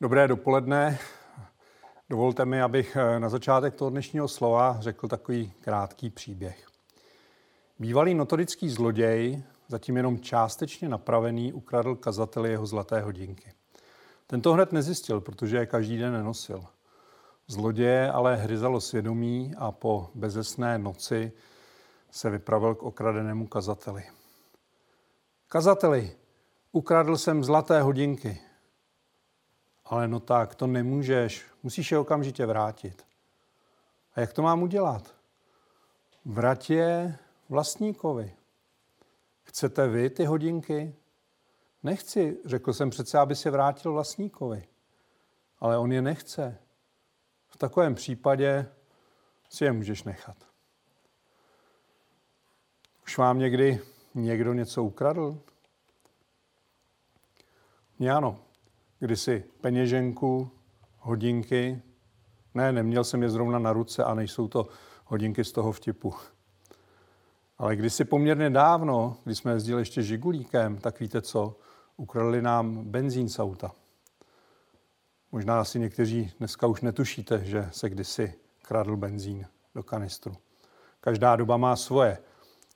Dobré dopoledne. Dovolte mi, abych na začátek toho dnešního slova řekl takový krátký příběh. Bývalý notorický zloděj, zatím jenom částečně napravený, ukradl kazateli jeho zlaté hodinky. Ten to hned nezjistil, protože je každý den nenosil. Zloděje ale hryzalo svědomí a po bezesné noci se vypravil k okradenému kazateli. Kazateli, ukradl jsem zlaté hodinky. Ale no tak, to nemůžeš, musíš je okamžitě vrátit. A jak to mám udělat? Vrať je vlastníkovi. Chcete vy ty hodinky? Nechci, řekl jsem přece, aby se vrátil vlastníkovi. Ale on je nechce. V takovém případě si je můžeš nechat. Už vám někdy někdo něco ukradl? Mně ano. Kdysi peněženku, hodinky. Ne, neměl jsem je zrovna na ruce a nejsou to hodinky z toho vtipu. Ale kdysi poměrně dávno, když jsme jezdili ještě žigulíkem, tak víte co, ukradli nám benzín z auta. Možná asi někteří dneska už netušíte, že se kdysi kradl benzín do kanistru. Každá doba má svoje.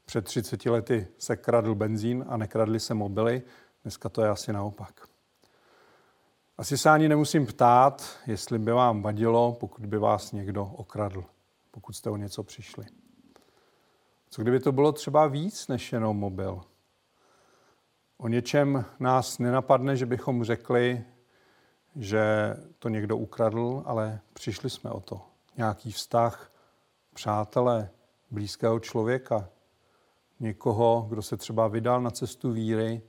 Před 30 lety se kradl benzín a nekradly se mobily. Dneska to je asi naopak. Asi se ani nemusím ptát, jestli by vám vadilo, pokud by vás někdo okradl, pokud jste o něco přišli. Co kdyby to bylo třeba víc než jenom mobil? O něčem nás nenapadne, že bychom řekli, že to někdo ukradl, ale přišli jsme o to. Nějaký vztah, přátelé, blízkého člověka, někoho, kdo se třeba vydal na cestu víry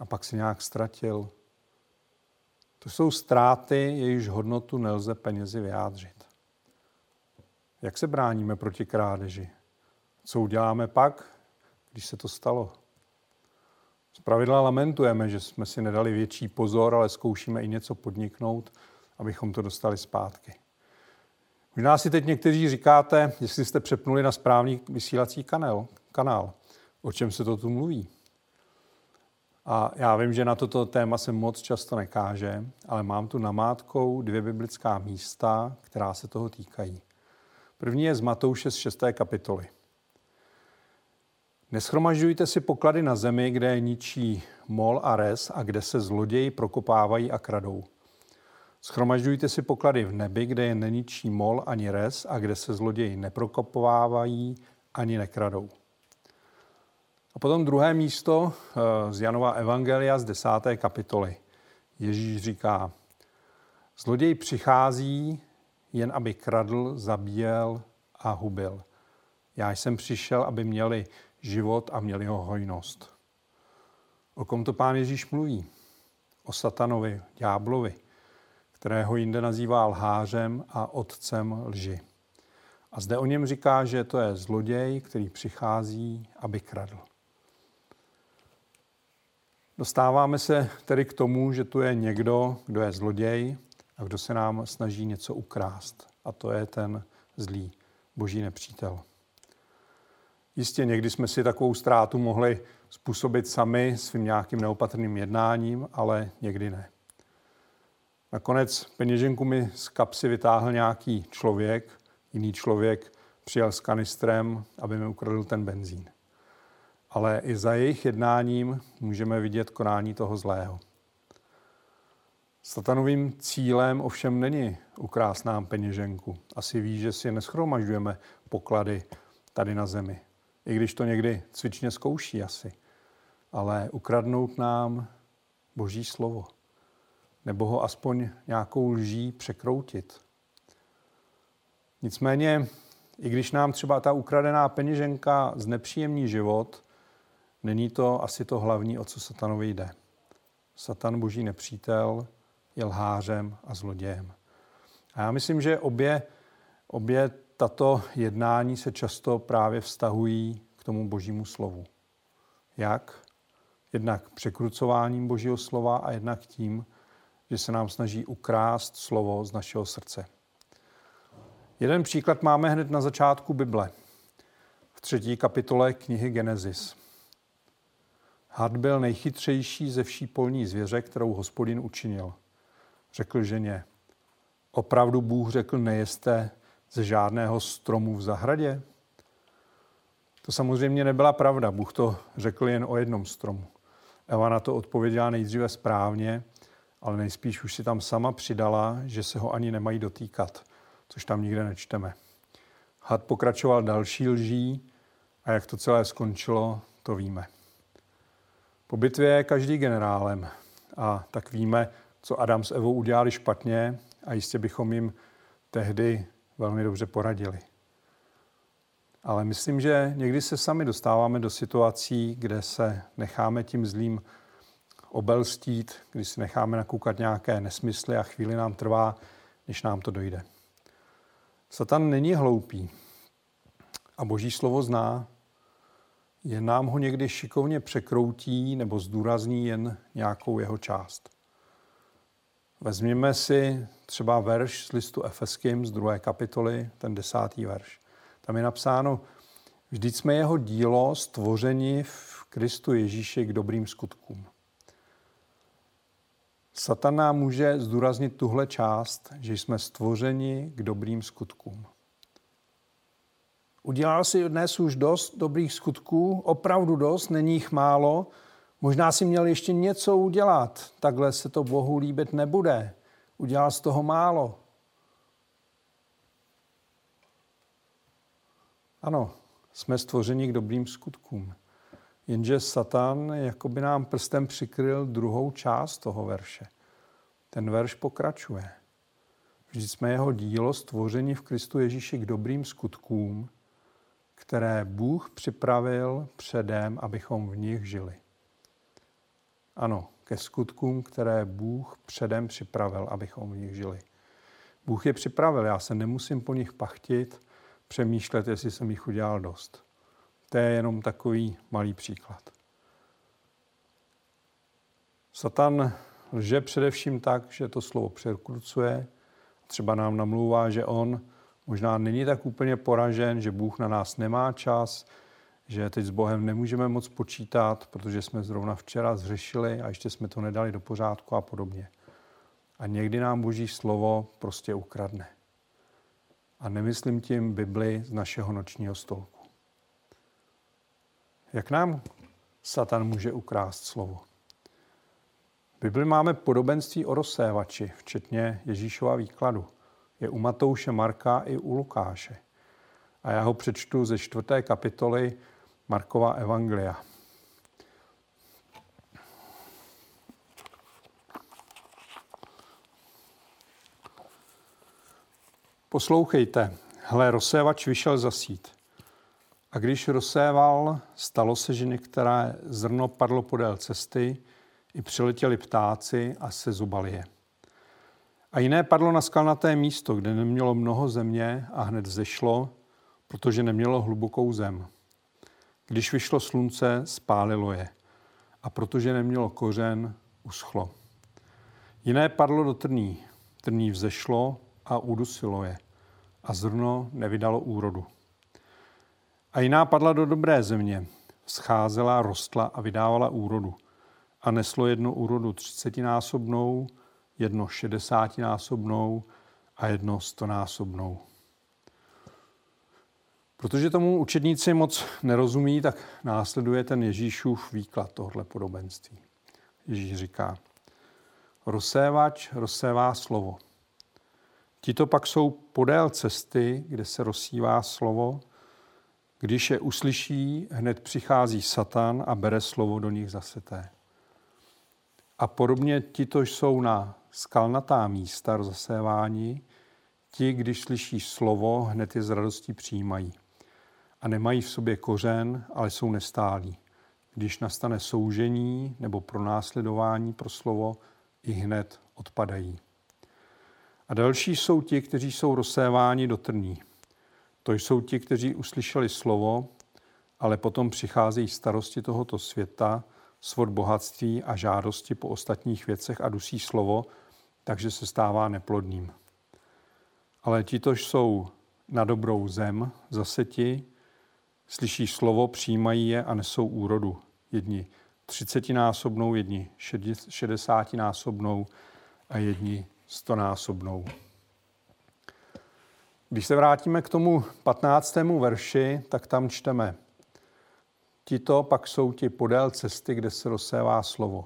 a pak se nějak ztratil. To jsou ztráty, jejichž hodnotu nelze penězi vyjádřit. Jak se bráníme proti krádeži? Co uděláme pak, když se to stalo? Zpravidla lamentujeme, že jsme si nedali větší pozor, ale zkoušíme i něco podniknout, abychom to dostali zpátky. Možná si teď někteří říkáte, jestli jste přepnuli na správný vysílací kanál. O čem se to tu mluví? A já vím, že na toto téma se moc často nekáže, ale mám tu namátkou 2 biblická místa, která se toho týkají. První je z Matouše z 6. kapitoly. Neshromažďujte si poklady na zemi, kde je ničí mol a res a kde se zloději prokopávají a kradou. Shromažďujte si poklady v nebi, kde je neničí mol ani res a kde se zloději neprokopávají ani nekradou. A potom druhé místo z Janova Evangelia z 10. kapitoly. Ježíš říká, zloděj přichází, jen aby kradl, zabíjel a hubil. Já jsem přišel, aby měli život a měli ho hojnost. O kom to pán Ježíš mluví? O satanovi, ďáblovi, kterého jinde nazývá lhářem a otcem lži. A zde o něm říká, že to je zloděj, který přichází, aby kradl. Dostáváme se tedy k tomu, že tu je někdo, kdo je zloděj a kdo se nám snaží něco ukrást. A to je ten zlý boží nepřítel. Jistě někdy jsme si takovou ztrátu mohli způsobit sami svým nějakým neopatrným jednáním, ale někdy ne. Nakonec peněženku mi z kapsy vytáhl nějaký člověk, jiný člověk přijel s kanistrem, aby mi ukradl ten benzín. Ale i za jejich jednáním můžeme vidět konání toho zlého. Satanovým cílem ovšem není ukrást nám peněženku. Asi ví, že si neshromažďujeme poklady tady na zemi. I když to někdy cvičně zkouší asi. Ale ukradnout nám Boží slovo. Nebo ho aspoň nějakou lží překroutit. Nicméně, i když nám třeba ta ukradená peněženka znepříjemní život, není to asi to hlavní, o co satanovi jde. Satan, boží nepřítel, je lhářem a zlodějem. A já myslím, že obě tato jednání se často právě vztahují k tomu božímu slovu. Jak? Jednak překrucováním božího slova a jednak tím, že se nám snaží ukrást slovo z našeho srdce. Jeden příklad máme hned na začátku Bible. V 3. kapitole knihy Genesis. Had byl nejchytřejší ze vší polní zvěře, kterou Hospodin učinil. řekl ženě, opravdu Bůh řekl, nejeste ze žádného stromu v zahradě? To samozřejmě nebyla pravda, Bůh to řekl jen o jednom stromu. Eva na to odpověděla nejdříve správně, ale nejspíš už si tam sama přidala, že se ho ani nemají dotýkat, což tam nikde nečteme. Had pokračoval další lží a jak to celé skončilo, to víme. Po bitvě je každý generálem a tak víme, co Adam s Evou udělali špatně a jistě bychom jim tehdy velmi dobře poradili. Ale myslím, že někdy se sami dostáváme do situací, kde se necháme tím zlým obelstít, když si necháme nakoukat nějaké nesmysly a chvíli nám trvá, než nám to dojde. Satan není hloupý a Boží slovo zná, jen nám ho někdy šikovně překroutí nebo zdůrazní jen nějakou jeho část. Vezměme si třeba verš z listu Efeským z 2. kapitoly, ten 10. verš. Tam je napsáno, vždyť jsme jeho dílo stvořeni v Kristu Ježíši k dobrým skutkům. Satan nám může zdůraznit tuhle část, že jsme stvořeni k dobrým skutkům. Udělal si dnes už dost dobrých skutků, opravdu dost, není jich málo. Možná si měl ještě něco udělat, takhle se to Bohu líbit nebude. Udělal z toho málo. Ano, jsme stvořeni k dobrým skutkům. Jenže Satan jakoby nám prstem přikryl druhou část toho verše. Ten verš pokračuje. Vždyť jsme jeho dílo stvořeni v Kristu Ježíši k dobrým skutkům, které Bůh připravil předem, abychom v nich žili. Ano, ke skutkům, které Bůh předem připravil, abychom v nich žili. Bůh je připravil, já se nemusím po nich pachtit, přemýšlet, jestli jsem jich udělal dost. To je jenom takový malý příklad. Satan lže především tak, že to slovo překrucuje. Třeba nám namlouvá, že on možná není tak úplně poražen, že Bůh na nás nemá čas, že teď s Bohem nemůžeme moc počítat, protože jsme zrovna včera zřešili a ještě jsme to nedali do pořádku a podobně. A někdy nám Boží slovo prostě ukradne. A nemyslím tím Bibli z našeho nočního stolku. Jak nám Satan může ukrást slovo? V Bibli máme podobenství o rozsévači, včetně Ježíšova výkladu. Je u Matouše, Marka i u Lukáše. A já ho přečtu ze 4. kapitoly Markova Evangelia. Poslouchejte, hle, rozsévač vyšel zasít. A když rozséval, stalo se, že některé zrno padlo podél cesty, i přiletěli ptáci a sezubali je. A jiné padlo na skalnaté místo, kde nemělo mnoho země a hned vzešlo, protože nemělo hlubokou zem. Když vyšlo slunce, spálilo je. A protože nemělo kořen, uschlo. Jiné padlo do trní. Trní vzešlo a udusilo je. A zrno nevydalo úrodu. A jiná padla do dobré země, scházela, rostla a vydávala úrodu. A neslo jedno úrodu 30násobnou, jedno 60násobnou a jedno 100násobnou. Protože tomu učedníci moc nerozumí, tak následuje ten Ježíšův výklad tohle podobenství. Ježíš říká, rozsévač rozsévá slovo. Tito pak jsou podél cesty, kde se rozsívá slovo. Když je uslyší, hned přichází Satan a bere slovo do nich zaseté. A podobně tito jsou na skalnatá místa rozsévání, ti, když slyší slovo, hned je s radostí přijímají. A nemají v sobě kořen, ale jsou nestálí. Když nastane soužení nebo pronásledování pro slovo, i hned odpadají. A další jsou ti, kteří jsou rozséváni do trní. To jsou ti, kteří uslyšeli slovo, ale potom přicházejí starosti tohoto světa, svod bohatství a žádosti po ostatních věcech a dusí slovo, takže se stává neplodným. Ale titož jsou na dobrou zem, zase ti, slyší slovo, přijímají je a nesou úrodu. Jedni 30násobnou, jedni 60násobnou a jedni stonásobnou. Když se vrátíme k tomu 15. verši, tak tam čteme: Tito pak jsou ti podél cesty, kde se rozsévá slovo.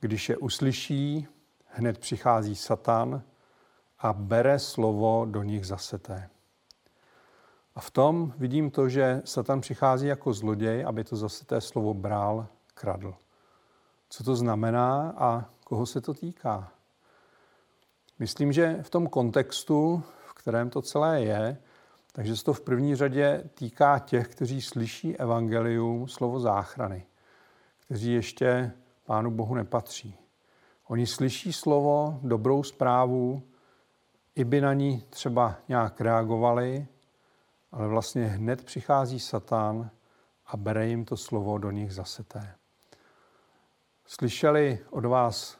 Když je uslyší, hned přichází Satan a bere slovo do nich zaseté. A v tom vidím to, že Satan přichází jako zloděj, aby to zaseté slovo bral, kradl. Co to znamená a koho se to týká? Myslím, že v tom kontextu, v kterém to celé je, takže se to v první řadě týká těch, kteří slyší evangelium, slovo záchrany, kteří ještě Pánu Bohu nepatří. Oni slyší slovo, dobrou zprávu, i by na ní třeba nějak reagovali, ale vlastně hned přichází Satan a bere jim to slovo do nich zaseté. Slyšeli od vás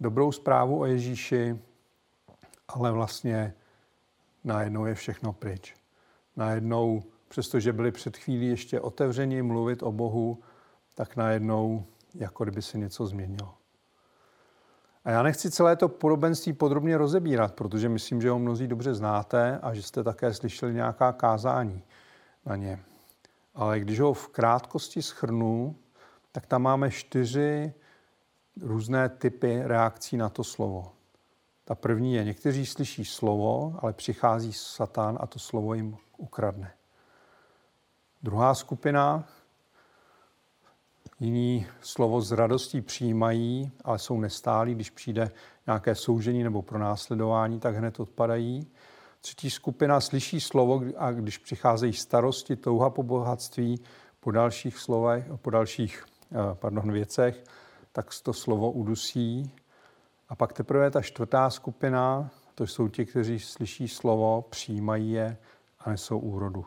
dobrou zprávu o Ježíši, ale vlastně najednou je všechno pryč. Najednou, přestože byli před chvílí ještě otevřeni mluvit o Bohu, tak najednou, jako kdyby se něco změnilo. A já nechci celé to podobenství podrobně rozebírat, protože myslím, že ho mnozí dobře znáte a že jste také slyšeli nějaká kázání na ně. Ale když ho v krátkosti shrnu, tak tam máme 4 různé typy reakcí na to slovo. Ta první je, někteří slyší slovo, ale přichází Satan a to slovo jim ukradne. Druhá skupina, jiní slovo s radostí přijímají, ale jsou nestálí, když přijde nějaké soužení nebo pronásledování, tak hned odpadají. Třetí skupina slyší slovo a když přicházejí starosti, touha po bohatství, po dalších věcech, tak to slovo udusí. A pak teprve ta čtvrtá skupina, to jsou ti, kteří slyší slovo, přijímají je a nesou úrodu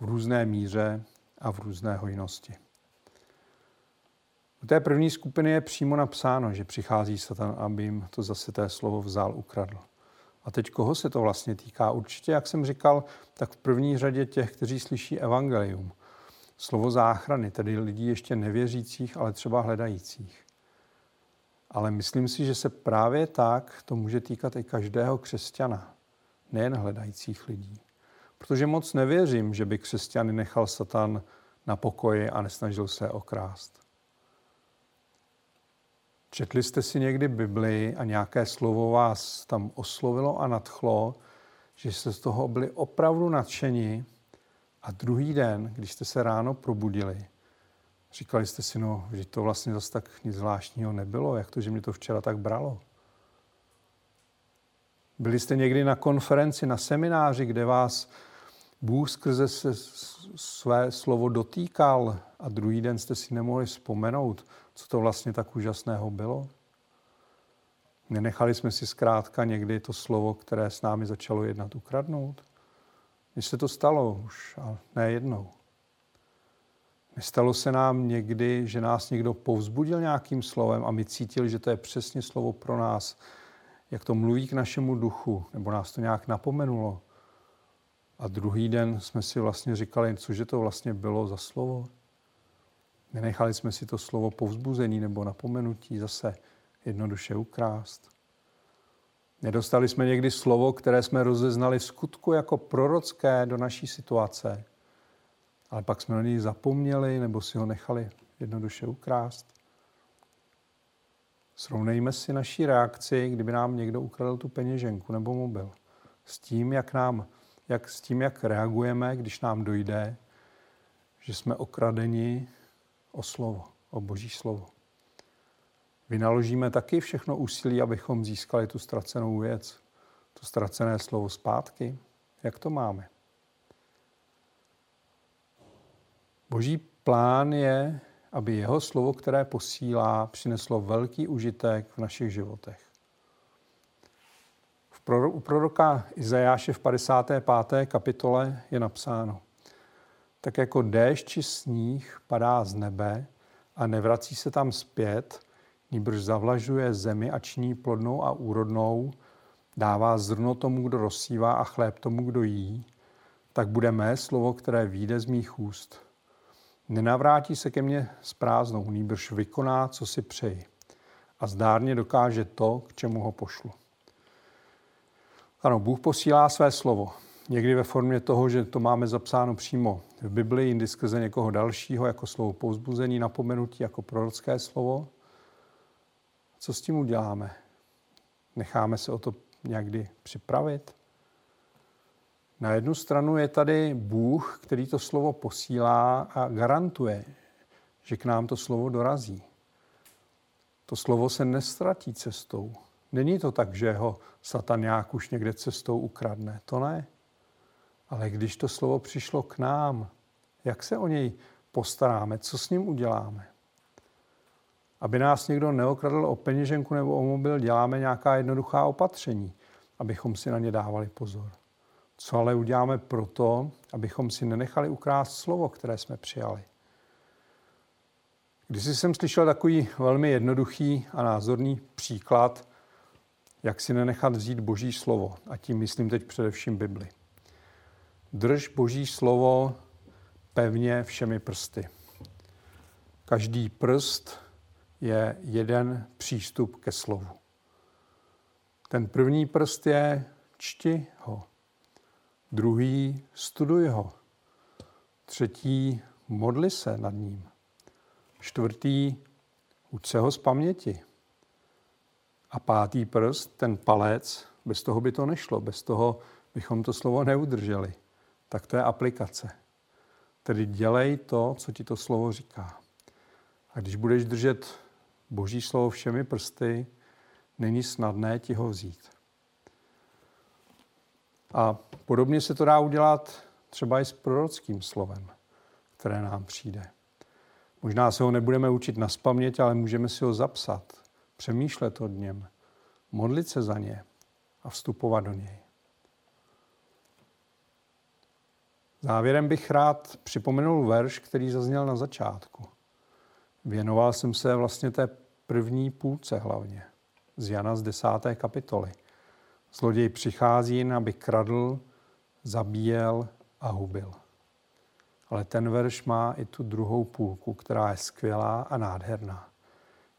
v různé míře a v různé hojnosti. U té první skupiny je přímo napsáno, že přichází Satan, aby jim to zaseté slovo vzal, ukradl. A teď koho se to vlastně týká? Určitě, jak jsem říkal, tak v první řadě těch, kteří slyší evangelium. Slovo záchrany, tedy lidí ještě nevěřících, ale třeba hledajících. Ale myslím si, že se právě tak to může týkat i každého křesťana, nejen hledajících lidí. Protože moc nevěřím, že by křesťany nechal Satan na pokoji a nesnažil se okrást. Četli jste si někdy Biblii a nějaké slovo vás tam oslovilo a nadchlo, že jste z toho byli opravdu nadšeni a druhý den, když jste se ráno probudili, říkali jste si, že to vlastně zase tak nic zvláštního nebylo, jak to, že mě to včera tak bralo. Byli jste někdy na konferenci, na semináři, kde vás Bůh skrze své slovo dotýkal a druhý den jste si nemohli vzpomenout, co to vlastně tak úžasného bylo. Nenechali jsme si zkrátka někdy to slovo, které s námi začalo jednat, ukradnout. Mně se to stalo už, ale ne jednou. Nestalo se nám někdy, že nás někdo povzbudil nějakým slovem a my cítili, že to je přesně slovo pro nás, jak to mluví k našemu duchu, nebo nás to nějak napomenulo. A druhý den jsme si vlastně říkali, cože to vlastně bylo za slovo. Nenechali jsme si to slovo povzbuzení nebo napomenutí zase jednoduše ukrást. Nedostali jsme někdy slovo, které jsme rozeznali v skutku jako prorocké do naší situace, ale pak jsme na něj zapomněli nebo si ho nechali jednoduše ukrást. Srovnejme si naší reakci, kdyby nám někdo ukradl tu peněženku nebo mobil, s tím, jak reagujeme, když nám dojde, že jsme okradeni o slovo, o Boží slovo. Vynaložíme taky všechno úsilí, abychom získali tu ztracenou věc, to ztracené slovo zpátky. Jak to máme? Boží plán je, aby jeho slovo, které posílá, přineslo velký užitek v našich životech. U proroka Izajáše v 55. kapitole je napsáno: Tak jako déšť či sníh padá z nebe a nevrací se tam zpět, nýbrž zavlažuje zemi a činí plodnou a úrodnou, dává zrno tomu, kdo rozsívá a chléb tomu, kdo jí, tak bude mé slovo, které vyjde z mých úst. Nenavrátí se ke mně s prázdnou, nýbrž vykoná, co si přeji a zdárně dokáže to, k čemu ho pošlu. Ano, Bůh posílá své slovo. Někdy ve formě toho, že to máme zapsáno přímo v Bibli, jindy skrze někoho dalšího, jako slovo povzbuzení, napomenutí, jako prorocké slovo. Co s tím uděláme? Necháme se o to někdy připravit? Na jednu stranu je tady Bůh, který to slovo posílá a garantuje, že k nám to slovo dorazí. To slovo se nestratí cestou. Není to tak, že ho Satan nějak už někde cestou ukradne. To ne. Ale když to slovo přišlo k nám, jak se o něj postaráme? Co s ním uděláme? Aby nás někdo neokradl o peněženku nebo o mobil, děláme nějaká jednoduchá opatření, abychom si na ně dávali pozor. Co ale uděláme proto, abychom si nenechali ukrást slovo, které jsme přijali? Když jsem slyšel takový velmi jednoduchý a názorný příklad, jak si nenechat vzít Boží slovo. A tím myslím teď především Bibli. Drž Boží slovo pevně všemi prsty. Každý prst je jeden přístup ke slovu. Ten první prst je čti ho. Druhý studuj ho. Třetí modli se nad ním. Čtvrtý uč se ho z paměti. A pátý prst, ten palec, bez toho by to nešlo, bez toho bychom to slovo neudrželi. Tak to je aplikace. Tedy dělej to, co ti to slovo říká. A když budeš držet Boží slovo všemi prsty, není snadné ti ho vzít. A podobně se to dá udělat třeba i s prorockým slovem, které nám přijde. Možná se ho nebudeme učit nazpaměť, ale můžeme si ho zapsat. Přemýšlet o něm, modlit se za ně a vstupovat do něj. Závěrem bych rád připomenul verš, který zazněl na začátku. Věnoval jsem se vlastně té první půlce hlavně, z Jana z 10. kapitoly. Zloděj přichází jen, aby kradl, zabíjel a hubil. Ale ten verš má i tu druhou půlku, která je skvělá a nádherná.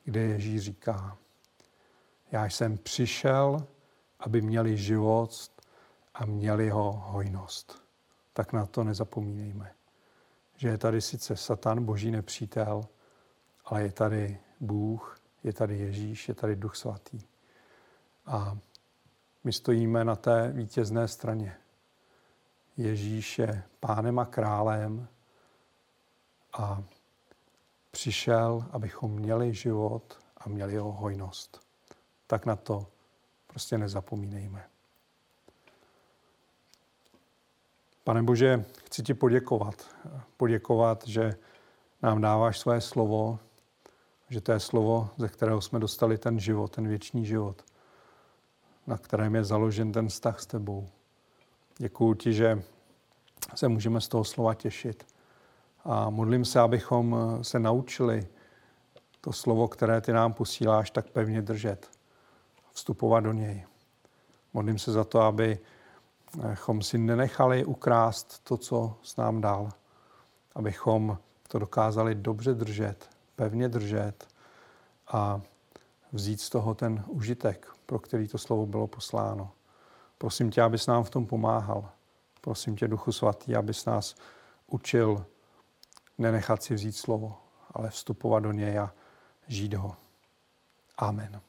Kde Ježíš říká, já jsem přišel, aby měli život a měli ho hojnost. Tak na to nezapomínejme, že je tady sice Satan, Boží nepřítel, ale je tady Bůh, je tady Ježíš, je tady Duch Svatý. A my stojíme na té vítězné straně. Ježíš je pánem a králem a přišel, abychom měli život a měli jeho hojnost. Tak na to prostě nezapomínejme. Pane Bože, chci ti poděkovat. Poděkovat, že nám dáváš své slovo, že to je slovo, ze kterého jsme dostali ten život, ten věčný život, na kterém je založen ten vztah s tebou. Děkuju ti, že se můžeme z toho slova těšit. A modlím se, abychom se naučili to slovo, které ty nám posíláš, tak pevně držet, vstupovat do něj. Modlím se za to, abychom si nenechali ukrást to, co jsi nám dal. Abychom to dokázali dobře držet, pevně držet a vzít z toho ten užitek, pro který to slovo bylo posláno. Prosím tě, abys nám v tom pomáhal. Prosím tě, Duchu Svatý, abys nás učil nenechat si vzít slovo, ale vstupovat do něj a žít ho. Amen.